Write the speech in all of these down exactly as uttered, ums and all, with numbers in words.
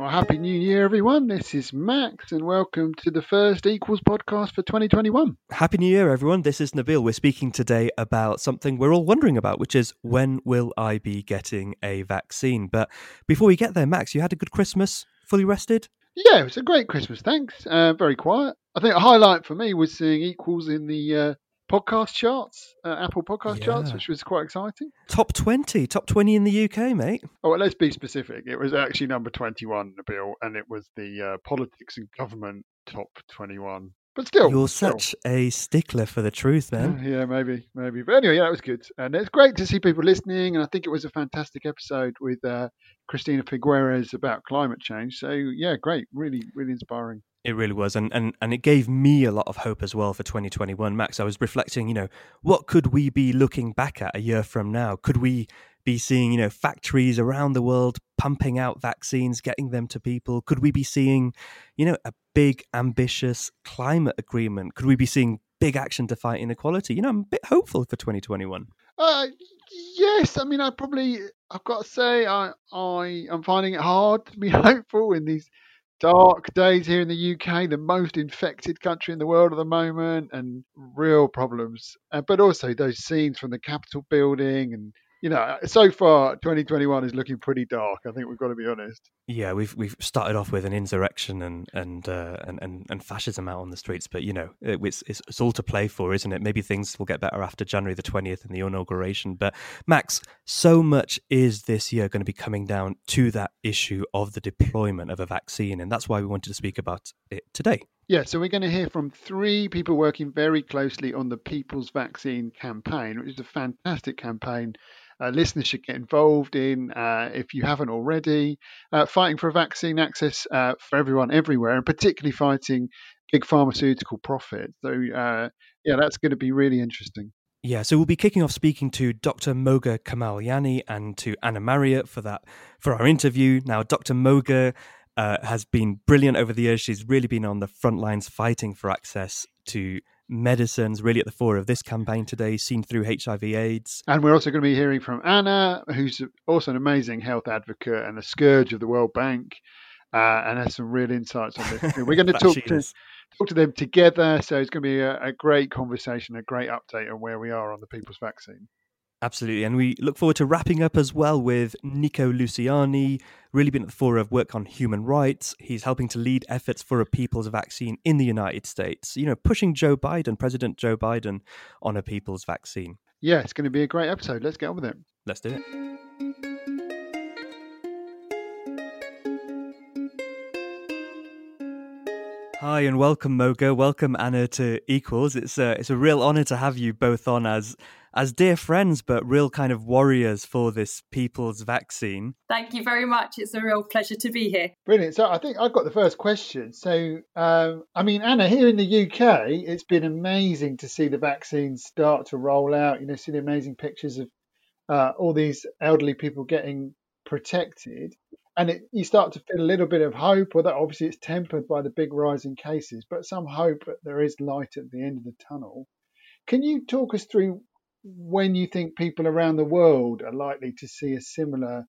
Well, Happy New Year, everyone. This is Max, and welcome to the first Equals podcast for twenty twenty-one. Happy New Year, everyone. This is Nabil. We're speaking today about something we're all wondering about, which is when will I be getting a vaccine? But before we get there, Max, you had a good Christmas, fully rested? Yeah, it was a great Christmas, thanks. Uh, very quiet. I think a highlight for me was seeing Equals in the uh, podcast charts, uh, Apple podcast yeah. charts, which was quite exciting. Top twenty, top twenty in the U K, mate. Oh, well, let's be specific. It was actually number twenty-one, Nabil, and it was the uh, politics and government top twenty-one. But still. You're still. Such a stickler for the truth, man. Yeah, maybe, maybe. But anyway, yeah, that was good. And it's great to see people listening. And I think it was a fantastic episode with uh, Christina Figueres about climate change. So, yeah, great. Really, really inspiring. It really was. And, and and it gave me a lot of hope as well for twenty twenty-one. Max, I was reflecting, you know, what could we be looking back at a year from now? Could we be seeing, you know, factories around the world pumping out vaccines, getting them to people? Could we be seeing, you know, a big, ambitious climate agreement? Could we be seeing big action to fight inequality? You know, I'm a bit hopeful for twenty twenty-one. Uh, yes, I mean, I probably, I've got to say, I, I am finding it hard to be hopeful in these dark days here in the U K, the most infected country in the world at the moment, and real problems. Uh, but also those scenes from the Capitol building, and you know, so far twenty twenty-one is looking pretty dark. I think we've got to be honest. Yeah, we've we've started off with an insurrection and and uh, and, and and fascism out on the streets, but you know, it, it's, it's it's all to play for, isn't it? Maybe things will get better after January the twentieth and the inauguration. But Max, so much is this year going to be coming down to that issue of the deployment of a vaccine, and that's why we wanted to speak about it today. Yeah, so we're going to hear from three people working very closely on the People's Vaccine campaign, which is a fantastic campaign. Uh, listeners should get involved in, uh, if you haven't already, uh, fighting for vaccine access uh, for everyone everywhere, and particularly fighting big pharmaceutical profit. So, uh, yeah, that's going to be really interesting. Yeah, so we'll be kicking off speaking to Doctor Mohga Kamal-Yanni and to Anna Marriott for that for our interview. Now, Doctor Mohga uh, has been brilliant over the years. She's really been on the front lines fighting for access to medicines, really at the fore of this campaign today, seen through H I V AIDS. And we're also going to be hearing from Anna, who's also an amazing health advocate and a scourge of the World Bank, uh, and has some real insights on this. We're going to talk to, talk to them together, so it's going to be a, a great conversation, a great update on where we are on the People's Vaccine. Absolutely. And we look forward to wrapping up as well with Nico Luciani, really been at the fore of work on human rights. He's helping to lead efforts for a people's vaccine in the United States, you know, pushing Joe Biden, President Joe Biden, on a people's vaccine. Yeah, it's going to be a great episode. Let's get on with it. Let's do it. Hi and welcome, Mohga. Welcome, Anna, to Equals. It's a, it's a real honour to have you both on as as dear friends, but real kind of warriors for this people's vaccine. Thank you very much. It's a real pleasure to be here. Brilliant. So I think I've got the first question. So, um, I mean, Anna, here in the U K, it's been amazing to see the vaccines start to roll out, you know, see the amazing pictures of uh, all these elderly people getting protected. And it, you start to feel a little bit of hope, although obviously it's tempered by the big rise in cases, but some hope that there is light at the end of the tunnel. Can you talk us through when you think people around the world are likely to see a similar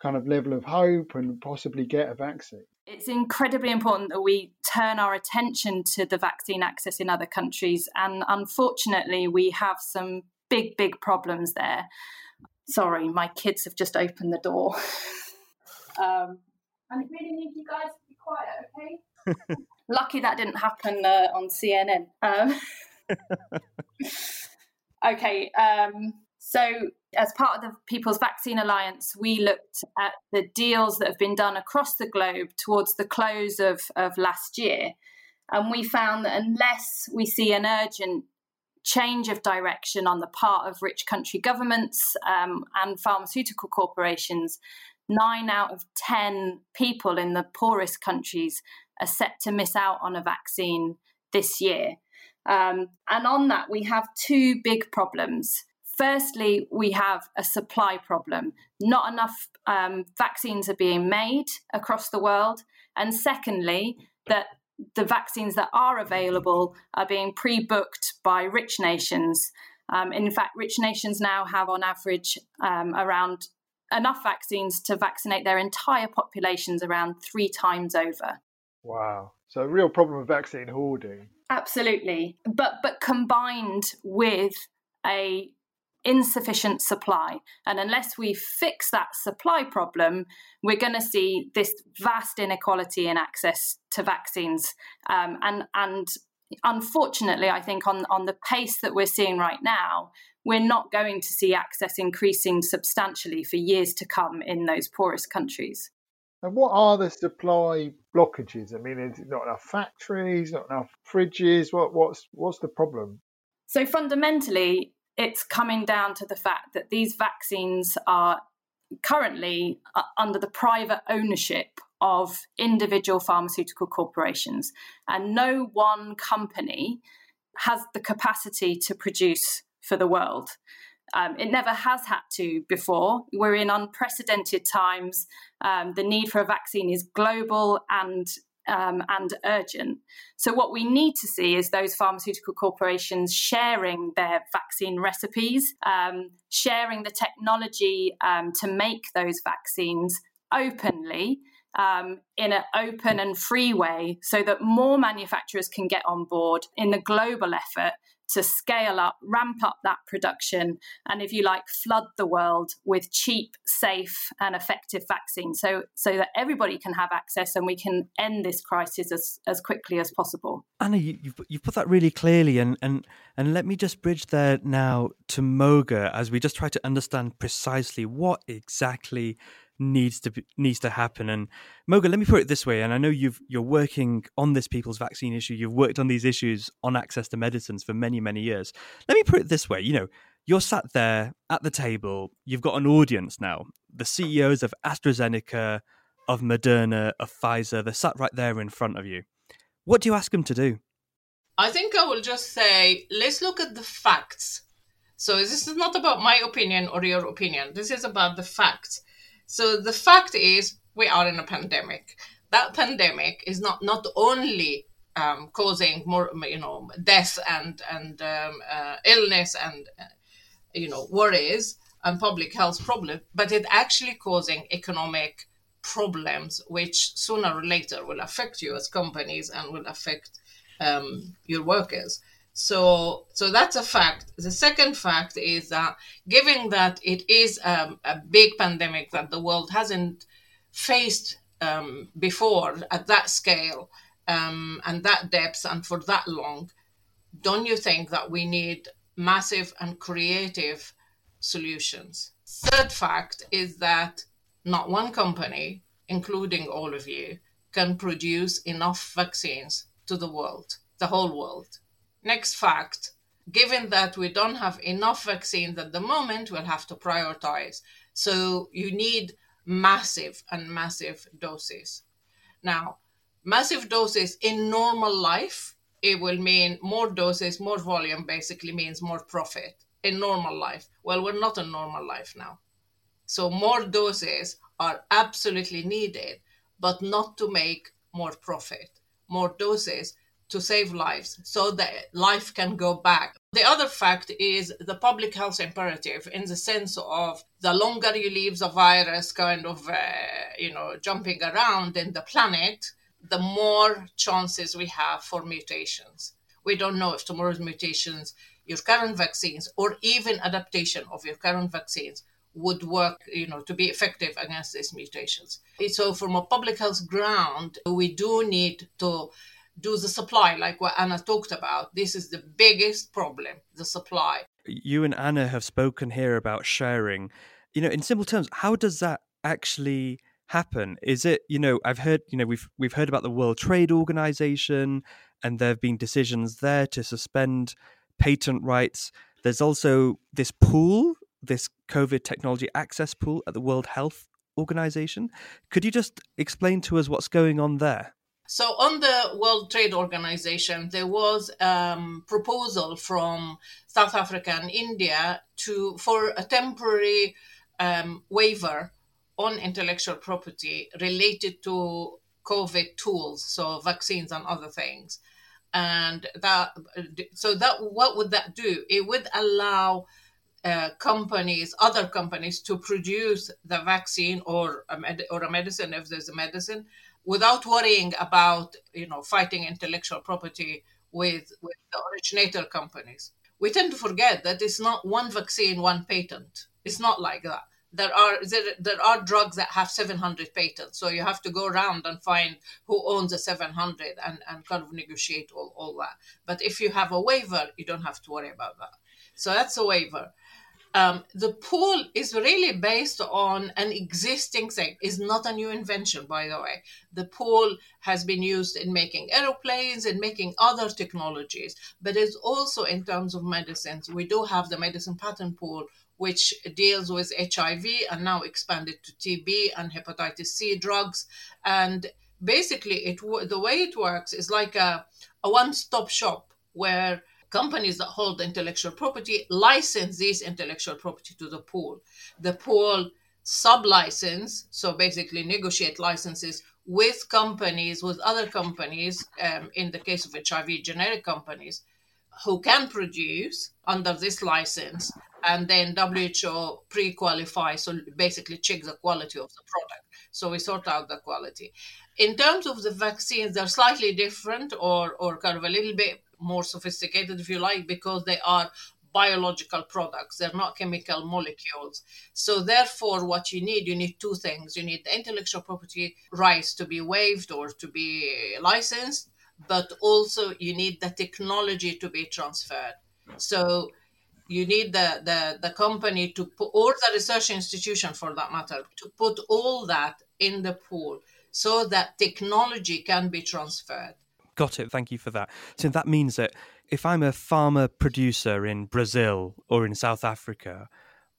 kind of level of hope and possibly get a vaccine? It's incredibly important that we turn our attention to the vaccine access in other countries. And unfortunately, we have some big, big problems there. Sorry, my kids have just opened the door. Um, and I really need you guys to be quiet, okay? Lucky that didn't happen uh, on C N N. Um, okay, um, so as part of the People's Vaccine Alliance, we looked at the deals that have been done across the globe towards the close of, of last year. And we found that unless we see an urgent change of direction on the part of rich country governments um, and pharmaceutical corporations, Nine out of ten people in the poorest countries are set to miss out on a vaccine this year. Um, and on that, we have two big problems. Firstly, we have a supply problem. Not enough um, vaccines are being made across the world. And secondly, that the vaccines that are available are being pre-booked by rich nations. Um, in fact, rich nations now have on average um, around enough vaccines to vaccinate their entire populations around three times over. Wow. So a real problem of vaccine hoarding. Absolutely. But but combined with a insufficient supply. And unless we fix that supply problem, we're going to see this vast inequality in access to vaccines. Um, and and unfortunately, I think on, on the pace that we're seeing right now, we're not going to see access increasing substantially for years to come in those poorest countries. And what are the supply blockages? I mean, is it not enough factories, not enough fridges? What, what's, what's the problem? So fundamentally, it's coming down to the fact that these vaccines are currently under the private ownership of individual pharmaceutical corporations. And no one company has the capacity to produce for the world. Um, it never has had to before. We're in unprecedented times. Um, the need for a vaccine is global and um, and urgent. So what we need to see is those pharmaceutical corporations sharing their vaccine recipes, um, sharing the technology um, to make those vaccines openly, um, in an open and free way, so that more manufacturers can get on board in the global effort to scale up, ramp up that production, and if you like, flood the world with cheap, safe and effective vaccines so, so that everybody can have access and we can end this crisis as, as quickly as possible. Anna, you, you've, you've put that really clearly, and, and, and let me just bridge there now to Mohga as we just try to understand precisely what exactly needs to be, needs to happen. And Mohga, let me put it this way, and I know you've you're working on this people's vaccine issue, you've worked on these issues on access to medicines for many many years. Let me put it this way, you know, you're sat there at the table, you've got an audience now, the C E Os of AstraZeneca, of Moderna, of Pfizer, they're sat right there in front of you. What do you ask them to do? I think I will just say, let's look at the facts. So this is not about my opinion or your opinion, this is about the facts. So the fact is, we are in a pandemic. That pandemic is not, not only um, causing more, you know, death and and um, uh, illness and, uh, you know, worries and public health problems, but it actually causing economic problems, which sooner or later will affect you as companies and will affect um, your workers. So so that's a fact. The second fact is that given that it is um, a big pandemic that the world hasn't faced um, before at that scale um, and that depth and for that long, don't you think that we need massive and creative solutions? Third fact is that not one company, including all of you, can produce enough vaccines to the world, the whole world. Next fact, given that we don't have enough vaccines at the moment, we'll have to prioritize. So you need massive and massive doses. Now, massive doses in normal life, it will mean more doses, more volume basically means more profit in normal life. Well, we're not in normal life now. So more doses are absolutely needed, but not to make more profit. More doses to save lives so that life can go back. The other fact is the public health imperative in the sense of the longer you leave the virus kind of, uh, you know, jumping around in the planet, the more chances we have for mutations. We don't know if tomorrow's mutations, your current vaccines, or even adaptation of your current vaccines would work, you know, to be effective against these mutations. So from a public health ground, we do need to do the supply, like what Anna talked about. This is the biggest problem, the supply. You and Anna have spoken here about sharing. You know, in simple terms, how does that actually happen? Is it, you know, I've heard, you know, we've we've heard about the World Trade Organization, and there have been decisions there to suspend patent rights. There's also this pool, this COVID technology access pool at the World Health Organization. Could you just explain to us what's going on there? So on the World Trade Organization, there was a um, proposal from South Africa and India to for a temporary um, waiver on intellectual property related to COVID tools, so vaccines and other things. And that, so that what would that do? It would allow uh, companies, other companies, to produce the vaccine or a, med- or a medicine, if there's a medicine, without worrying about, you know, fighting intellectual property with, with the originator companies. We tend to forget that it's not one vaccine, one patent. It's not like that. There are there, there are drugs that have seven hundred patents, so you have to go around and find who owns the seven hundred and, and kind of negotiate all, all that. But if you have a waiver, you don't have to worry about that. So that's a waiver. Um, the pool is really based on an existing thing. It's not a new invention, by the way. The pool has been used in making aeroplanes and making other technologies, but it's also in terms of medicines. We do have the medicine patent pool, which deals with H I V and now expanded to T B and hepatitis C drugs. And basically, it the way it works is like a, a one-stop shop where companies that hold intellectual property license these intellectual property to the pool. The pool sub-license, so basically negotiate licenses with companies, with other companies, um, in the case of H I V, generic companies, who can produce under this license, and then W H O pre-qualifies, so basically check the quality of the product. So we sort out the quality. In terms of the vaccines, they're slightly different or, or kind of a little bit more sophisticated, if you like, because they are biological products. They're not chemical molecules. So therefore, what you need, you need two things. You need the intellectual property rights to be waived or to be licensed, but also you need the technology to be transferred. So you need the, the, the company to put, or the research institution for that matter, to put all that in the pool so that technology can be transferred. Got it. Thank you for that. So that means that if I'm a farmer producer in Brazil or in South Africa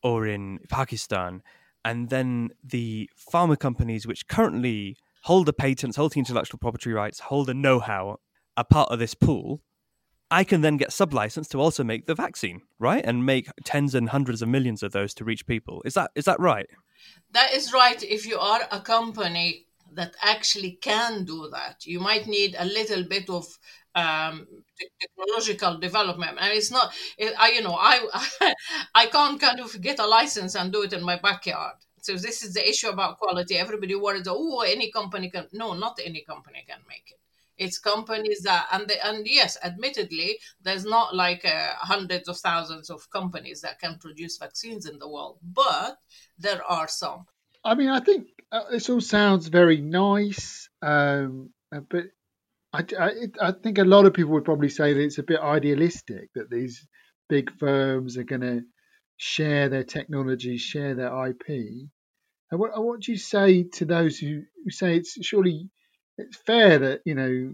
or in Pakistan, and then the pharma companies which currently hold the patents, hold the intellectual property rights, hold the know-how, are part of this pool, I can then get sub-licensed to also make the vaccine, right? And make tens and hundreds of millions of those to reach people. Is that is that right? That is right. If you are a company that actually can do that, you might need a little bit of um, technological development. And it's not, it, I, you know, I I can't kind of get a license and do it in my backyard. So this is the issue about quality. Everybody worries, oh, any company can. No, not any company can make it. It's companies that, and they, and yes, admittedly, there's not like uh, hundreds of thousands of companies that can produce vaccines in the world, but there are some. I mean, I think uh, this all sounds very nice, um, but I, I, I think a lot of people would probably say that it's a bit idealistic that these big firms are going to share their technology, share their I P. And what, what do you say to those who, who say it's surely it's fair that, you know,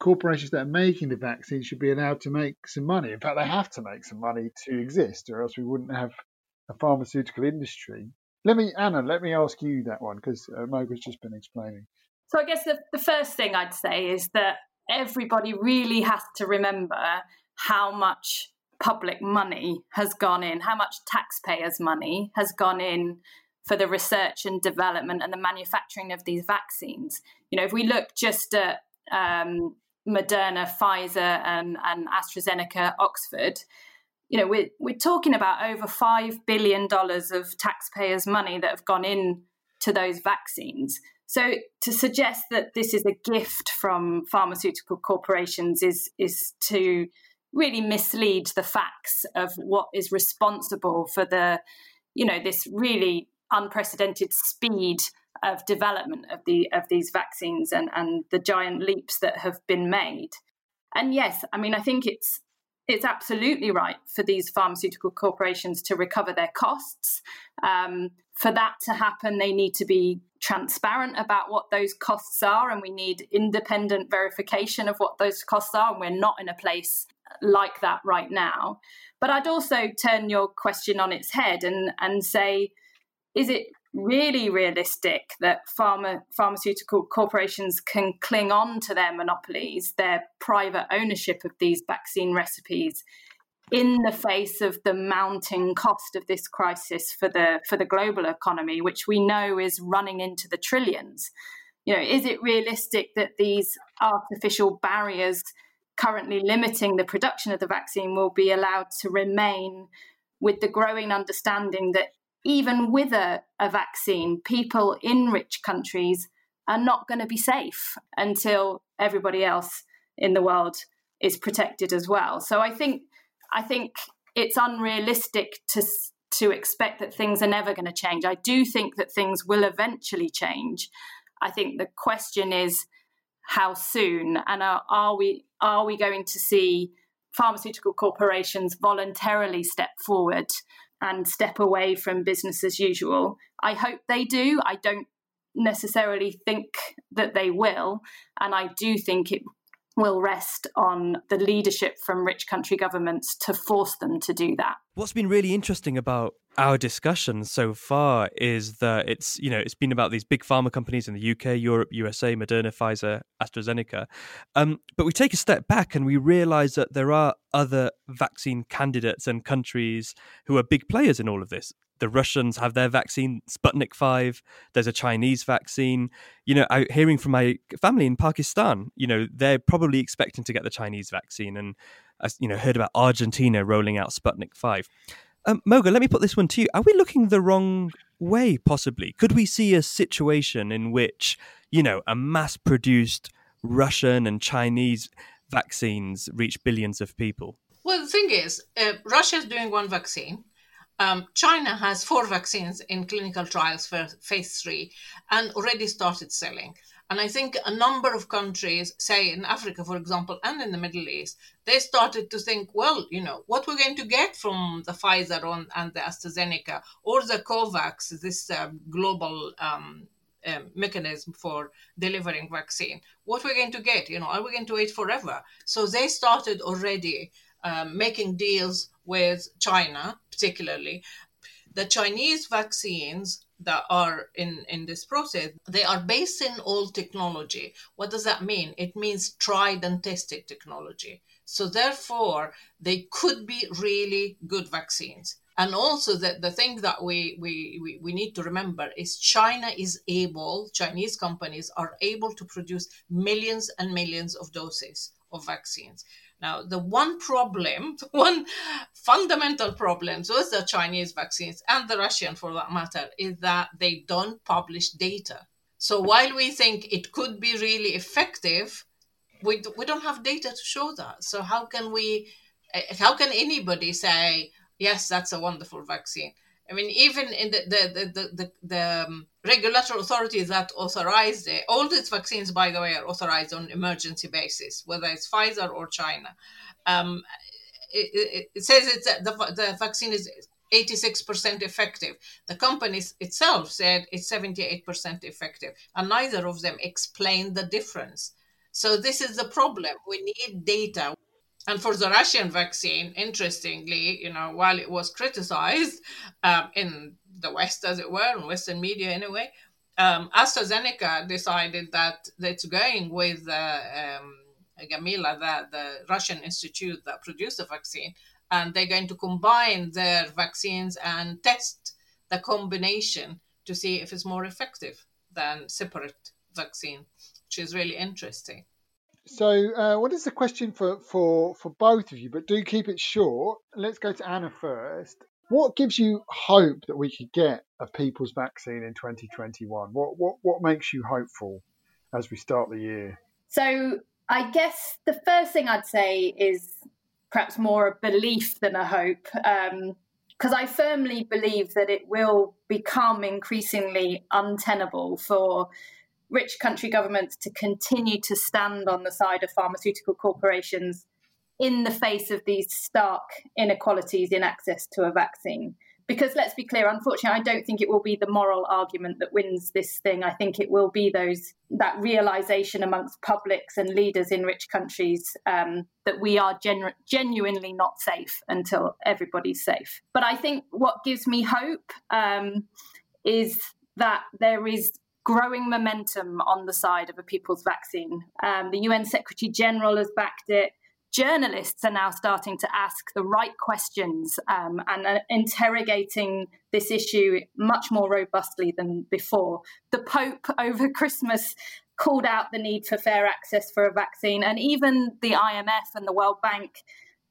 corporations that are making the vaccine should be allowed to make some money? In fact, they have to make some money to exist, or else we wouldn't have a pharmaceutical industry. Let me, Anna, let me ask you that one, because uh, Mohga's just been explaining. So I guess the, the first thing I'd say is that everybody really has to remember how much public money has gone in, how much taxpayers' money has gone in for the research and development and the manufacturing of these vaccines. You know, if we look just at um, Moderna, Pfizer and, and AstraZeneca, Oxford, you know, we're, we're talking about over five billion dollars of taxpayers' money that have gone in to those vaccines. So to suggest that this is a gift from pharmaceutical corporations is is to really mislead the facts of what is responsible for the, you know, this really unprecedented speed of development of the of these vaccines and, and the giant leaps that have been made. And yes, I mean, I think it's it's absolutely right for these pharmaceutical corporations to recover their costs. Um, for that to happen, they need to be transparent about what those costs are, and we need independent verification of what those costs are, and we're not in a place like that right now. But I'd also turn your question on its head and, and say, is it really realistic that pharma, pharmaceutical corporations can cling on to their monopolies, their private ownership of these vaccine recipes, in the face of the mounting cost of this crisis for the for the global economy, which we know is running into the trillions? You know, is it realistic that these artificial barriers currently limiting the production of the vaccine will be allowed to remain with the growing understanding that even with a, a vaccine, people in rich countries are not going to be safe until everybody else in the world is protected as well. So I think I think it's unrealistic to to expect that things are never going to change. I do think that things will eventually change. I think the question is how soon, and are, are we are we going to see pharmaceutical corporations voluntarily step forward and step away from business as usual? I hope they do. I don't necessarily think that they will, and I do think it will rest on the leadership from rich country governments to force them to do that. What's been really interesting about our discussion so far is that it's, you know, it's been about these big pharma companies in the U K, Europe, U S A, Moderna, Pfizer, AstraZeneca. Um, but we take a step back and we realise that there are other vaccine candidates and countries who are big players in all of this. The Russians have their vaccine, Sputnik five. There's a Chinese vaccine. You know, I, hearing from my family in Pakistan, you know, they're probably expecting to get the Chinese vaccine. And, I, you know, heard about Argentina rolling out Sputnik five. Um, Mohga, let me put this one to you. Are we looking the wrong way, possibly? Could we see a situation in which, you know, a mass-produced Russian and Chinese vaccines reach billions of people? Well, the thing is, uh, Russia is doing one vaccine. Um, China has four vaccines in clinical trials for phase three and already started selling. And I think a number of countries, say in Africa, for example, and in the Middle East, they started to think, well, you know, what we're going to get from the Pfizer on, and the AstraZeneca or the COVAX, this uh, global um, uh, mechanism for delivering vaccine, what we're going to get, you know, are we going to wait forever? So they started already um, making deals with China, particularly. The Chinese vaccines that are in, in this process, they are based in old technology. What does that mean? It means tried and tested technology. So therefore, they could be really good vaccines. And also the, the thing that we, we, we, we need to remember is China is able, Chinese companies are able to produce millions and millions of doses of vaccines. Now, the one problem, the one fundamental problem with the Chinese vaccines and the Russian for that matter is that they don't publish data. So while we think it could be really effective, we, we don't have data to show that. So how can we, how can anybody say, yes, that's a wonderful vaccine? I mean, even in the the the, the, the, the um, regulatory authorities that authorize it, all these vaccines, by the way, are authorized on emergency basis, whether it's Pfizer or China. Um, it, it says it's, the, the vaccine is eighty-six percent effective. The company itself said it's seventy-eight percent effective, and neither of them explained the difference. So this is the problem. We need data. And for the Russian vaccine, interestingly, you know, while it was criticized um, in the West, as it were, in Western media anyway, um, AstraZeneca decided that it's going with uh, um, Gamila, the, the Russian institute that produced the vaccine, and they're going to combine their vaccines and test the combination to see if it's more effective than separate vaccine, which is really interesting. So uh, what is the question for, for, for both of you? But do keep it short. Let's go to Anna first. What gives you hope that we could get a people's vaccine in twenty twenty-one? What what what makes you hopeful as we start the year? So I guess the first thing I'd say is perhaps more a belief than a hope, because um, I firmly believe that it will become increasingly untenable for rich country governments to continue to stand on the side of pharmaceutical corporations in the face of these stark inequalities in access to a vaccine. Because let's be clear, unfortunately, I don't think it will be the moral argument that wins this thing. I think it will be those that realization amongst publics and leaders in rich countries um, that we are genu- genuinely not safe until everybody's safe. But I think what gives me hope um, is that there is growing momentum on the side of a people's vaccine. Um, the U N Secretary General has backed it. Journalists are now starting to ask the right questions um, and uh, interrogating this issue much more robustly than before. The Pope over Christmas called out the need for fair access for a vaccine, and even the I M F and the World Bank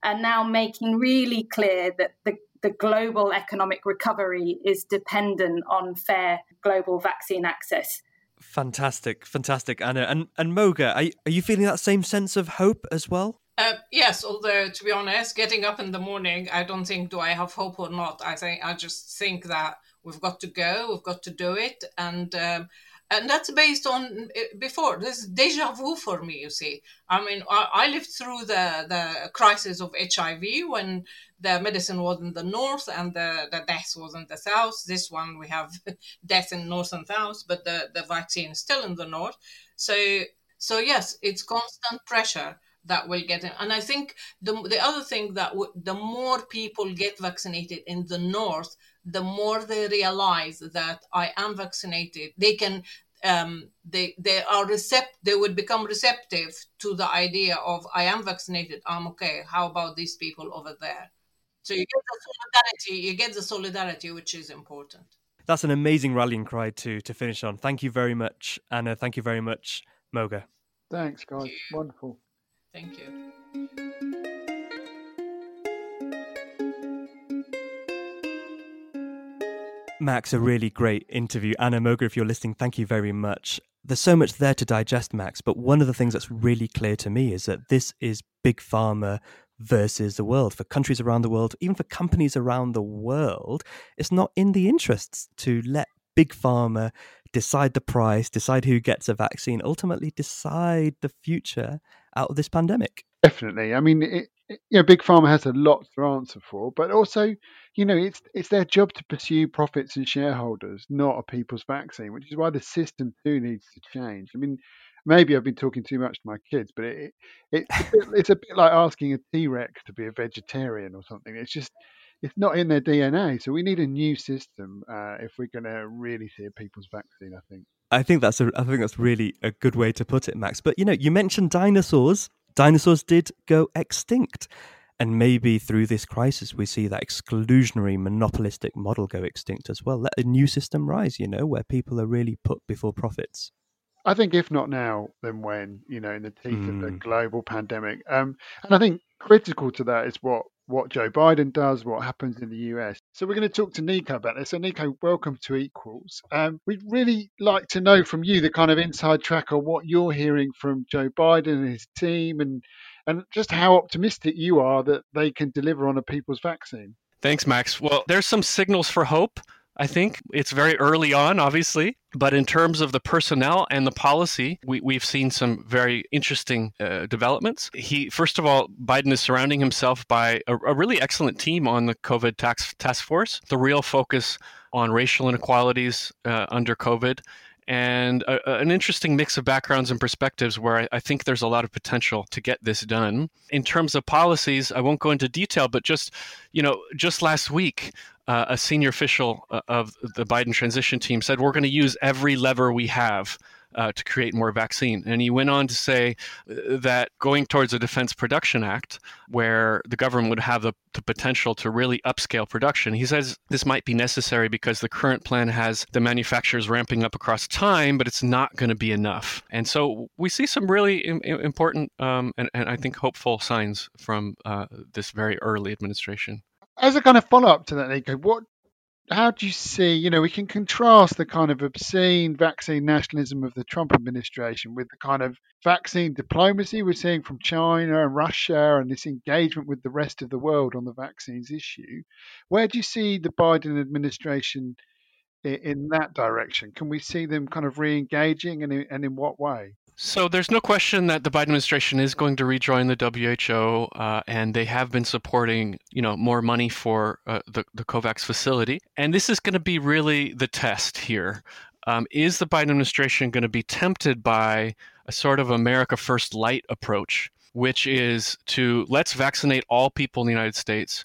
are now making really clear that the the global economic recovery is dependent on fair global vaccine access. Fantastic, fantastic, Anna. And and Mohga, are, are you feeling that same sense of hope as well? Uh, yes, although to be honest, getting up in the morning, I don't think do I have hope or not. I think I just think that we've got to go, we've got to do it, and um, and that's based on before. This is déjà vu for me, you see. I mean, I, I lived through the the crisis of H I V when the medicine was in the north and the the death was in the south. This one we have death in north and south, but the the vaccine is still in the north. So so yes, it's constant pressure that will get in. And I think the the other thing that w- the more people get vaccinated in the north, the more they realize that I am vaccinated. They can, um, they they are recept. They would become receptive to the idea of I am vaccinated. I'm okay. How about these people over there? So you get the solidarity. You get the solidarity, which is important. That's an amazing rallying cry to to finish on. Thank you very much, Anna. Thank you very much, Mohga. Thanks, guys. Thank Wonderful. Thank you. Max, a really great interview. Anna, Mohga, if you're listening, thank you very much. There's so much there to digest, Max, but one of the things that's really clear to me is that this is big pharma versus the world. For countries around the world, even for companies around the world, it's not in the interests to let big pharma decide the price, decide who gets a vaccine, ultimately decide the future out of this pandemic. Definitely. I mean, it, it, you know, big pharma has a lot to answer for, but also, you know, it's it's their job to pursue profits and shareholders, not a people's vaccine, which is why the system too needs to change. I mean, maybe I've been talking too much to my kids, but it, it it's, a bit, it's a bit like asking a T-Rex to be a vegetarian or something. It's just it's not in their D N A. So we need a new system uh, if we're going to really see a people's vaccine, I think. I think that's a, I think that's really a good way to put it, Max. But, you know, you mentioned dinosaurs. Dinosaurs did go extinct. And maybe through this crisis, we see that exclusionary, monopolistic model go extinct as well. Let a new system rise, you know, where people are really put before profits. I think if not now, then when, you know, in the teeth mm. of the global pandemic. Um, and I think critical to that is what what Joe Biden does, what happens in the U S. So we're going to talk to Nico about this. So Nico, welcome to Equals. Um, we'd really like to know from you the kind of inside track on what you're hearing from Joe Biden and his team and, and just how optimistic you are that they can deliver on a people's vaccine. Thanks, Max. Well, there's some signals for hope. I think it's very early on, obviously, but in terms of the personnel and the policy, we, we've seen some very interesting uh, developments. He, first of all, Biden is surrounding himself by a, a really excellent team on the COVID tax, task force, the real focus on racial inequalities uh, under COVID, and a, an interesting mix of backgrounds and perspectives where I, I think there's a lot of potential to get this done. In terms of policies, I won't go into detail, but just, you know, just last week, Uh, a senior official uh, of the Biden transition team said, we're going to use every lever we have uh, to create more vaccine. And he went on to say that going towards the Defense Production Act, where the government would have the, the potential to really upscale production, he says this might be necessary because the current plan has the manufacturers ramping up across time, but it's not going to be enough. And so we see some really im- important um, and, and I think hopeful signs from uh, this very early administration. As a kind of follow-up to that, Nico, what, how do you see, you know, we can contrast the kind of obscene vaccine nationalism of the Trump administration with the kind of vaccine diplomacy we're seeing from China and Russia and this engagement with the rest of the world on the vaccines issue. Where do you see the Biden administration in, in that direction? Can we see them kind of re-engaging and in, and in what way? So there's no question that the Biden administration is going to rejoin the W H O, uh, and they have been supporting, you know, more money for uh, the, the COVAX facility. And this is going to be really the test here. Um, is the Biden administration going to be tempted by a sort of America First light approach, which is to let's vaccinate all people in the United States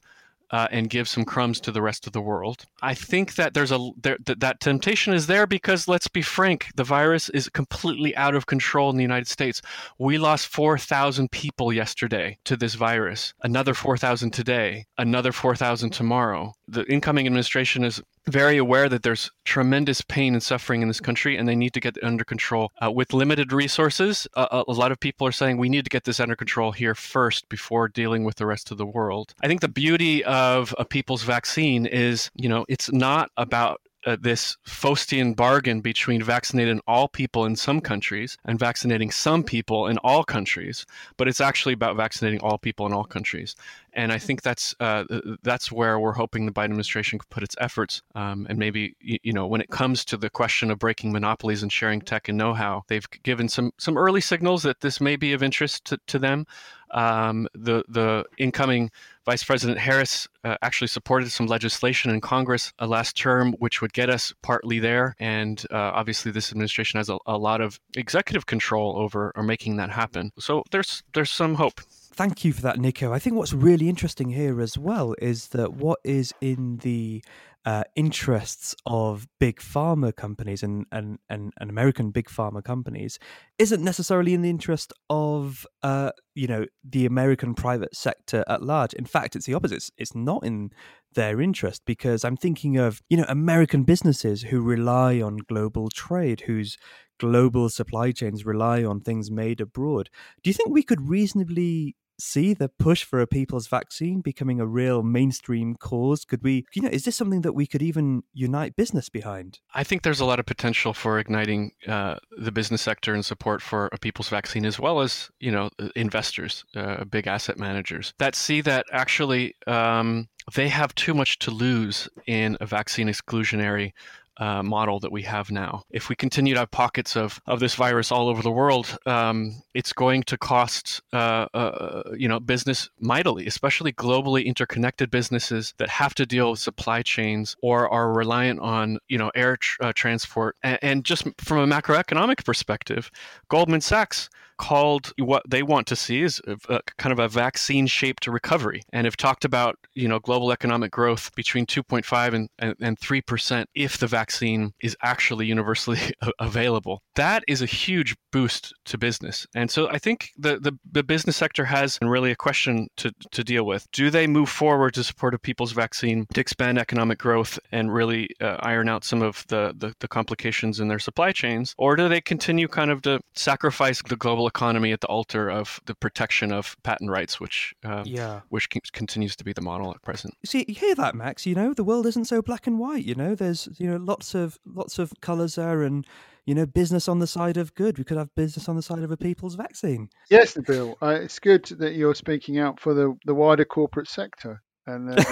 Uh, and give some crumbs to the rest of the world? I think that there's a there, th- that temptation is there because, let's be frank, the virus is completely out of control in the United States. We lost four thousand people yesterday to this virus, another four thousand today, another four thousand tomorrow. The incoming administration is very aware that there's tremendous pain and suffering in this country, and they need to get it under control. Uh, with limited resources, uh, a lot of people are saying we need to get this under control here first before dealing with the rest of the world. I think the beauty of a People's Vaccine is, you know, it's not about Uh, this Faustian bargain between vaccinating all people in some countries and vaccinating some people in all countries, but it's actually about vaccinating all people in all countries. And I think that's uh, that's where we're hoping the Biden administration could put its efforts. Um, and maybe, you, you know, when it comes to the question of breaking monopolies and sharing tech and know-how, they've given some some early signals that this may be of interest to, to them. Um, the the incoming Vice President Harris uh, actually supported some legislation in Congress uh, last term, which would get us partly there. And uh, obviously, this administration has a, a lot of executive control over or making that happen. So there's there's some hope. Thank you for that, Nico. I think what's really interesting here as well is that what is in the uh, interests of big pharma companies and, and, and, and American big pharma companies isn't necessarily in the interest of, uh, you know, the American private sector at large. In fact, it's the opposite. It's, it's not in their interest, because I'm thinking of, you know, American businesses who rely on global trade, whose global supply chains rely on things made abroad. Do you think we could reasonably see the push for a People's Vaccine becoming a real mainstream cause? Could we, you know, is this something that we could even unite business behind? I think there's a lot of potential for igniting uh, the business sector and support for a People's Vaccine, as well as, you know, investors, uh, big asset managers that see that actually um, they have too much to lose in a vaccine exclusionary Uh, model that we have now. If we continue to have pockets of, of this virus all over the world, um, it's going to cost uh, uh, you know, business mightily, especially globally interconnected businesses that have to deal with supply chains or are reliant on, you know, air tr- uh, transport. And, and just from a macroeconomic perspective, Goldman Sachs called what they want to see is a, a kind of a vaccine-shaped recovery, and have talked about, you know, global economic growth between two point five and, and, and three percent if the vaccine is actually universally available. That is a huge boost to business. And so I think the, the, the business sector has really a question to, to deal with. Do they move forward to support a People's Vaccine to expand economic growth and really uh, iron out some of the, the, the complications in their supply chains? Or do they continue kind of to sacrifice the global economy at the altar of the protection of patent rights, which uh, yeah. which keeps, continues to be the model at present. See, you hear that, Max? You know, the world isn't so black and white. You know, there's you know lots of lots of colours there, and you know, business on the side of good. We could have business on the side of a People's Vaccine. Yes, Bill. Uh, it's good that you're speaking out for the the wider corporate sector. And uh,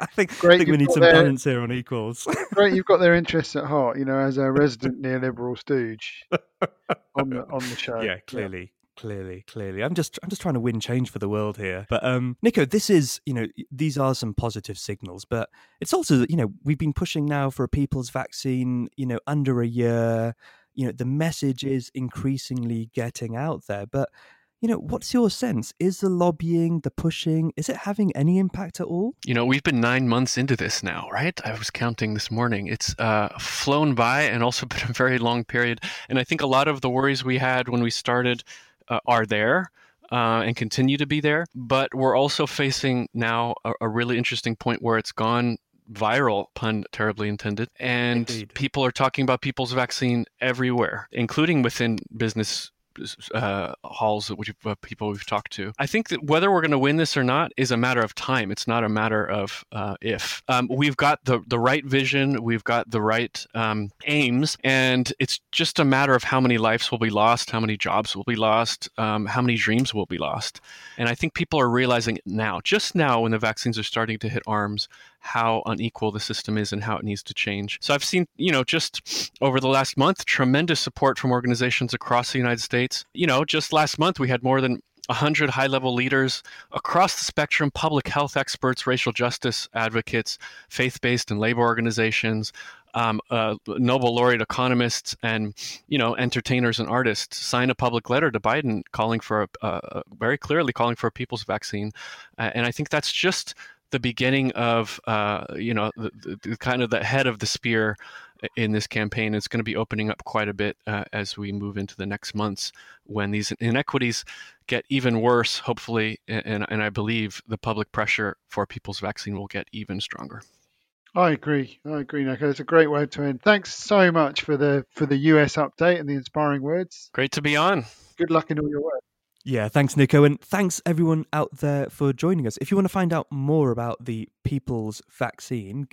I think, great, I think we need some their, balance here on Equals. Great, you've got their interests at heart, you know, as our resident neoliberal stooge on the on the show. Yeah, clearly. Yeah. Clearly, clearly. I'm just I'm just trying to win change for the world here. But um, Nico, this is, you know, these are some positive signals, but it's also, you know, we've been pushing now for a People's Vaccine, you know, under a year. You know, the message is increasingly getting out there, but you know, what's your sense? Is the lobbying, the pushing, is it having any impact at all? You know, we've been nine months into this now, right? I was counting this morning. It's uh, flown by, and also been a very long period. And I think a lot of the worries we had when we started uh, are there. Uh, and continue to be there. But we're also facing now a, a really interesting point where it's gone viral, pun terribly intended, and Indeed. People are talking about People's Vaccine everywhere, including within business Uh, halls of uh, people we've talked to. I think that whether we're going to win this or not is a matter of time. It's not a matter of uh, if. Um, we've got the, the right vision. We've got the right um, aims. And it's just a matter of how many lives will be lost, how many jobs will be lost, um, how many dreams will be lost. And I think people are realizing it now, just now when the vaccines are starting to hit arms, how unequal the system is and how it needs to change. So I've seen, you know, just over the last month, tremendous support from organizations across the United States. You know, just last month, we had more than one hundred high-level leaders across the spectrum, public health experts, racial justice advocates, faith-based and labor organizations, um, uh, Nobel laureate economists, and, you know, entertainers and artists sign a public letter to Biden calling for, a, uh, very clearly calling for a People's Vaccine. Uh, and I think that's just the beginning of, uh, you know, the, the kind of the head of the spear in this campaign. It's going to be opening up quite a bit uh, as we move into the next months when these inequities get even worse, hopefully, and, and I believe the public pressure for People's Vaccine will get even stronger. I agree. I agree, Nico. It's a great way to end. Thanks so much for the for the U S update and the inspiring words. Great to be on. Good luck in all your work. Yeah, thanks, Nico. And thanks, everyone out there, for joining us. If you want to find out more about the People's Vaccine,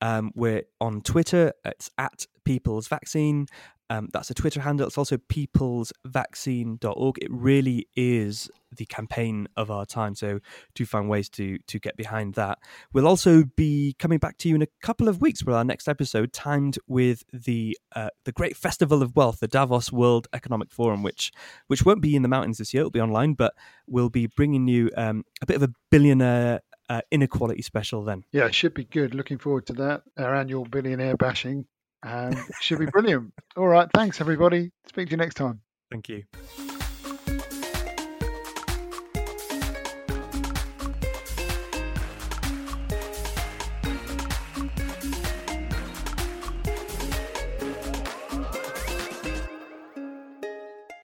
um, we're on Twitter. It's at People's Vaccine. Um, that's a Twitter handle. It's also peoples vaccine dot org. It really is the campaign of our time, so do find ways to to get behind that. We'll also be coming back to you in a couple of weeks with our next episode, timed with the uh, the great Festival of Wealth, the Davos World Economic Forum, which which won't be in the mountains this year. It'll be online, but we'll be bringing you um, a bit of a billionaire uh, inequality special then. Yeah, it should be good. Looking forward to that, our annual billionaire bashing. Um, should be brilliant. All right. Thanks, everybody. Speak to you next time. Thank you.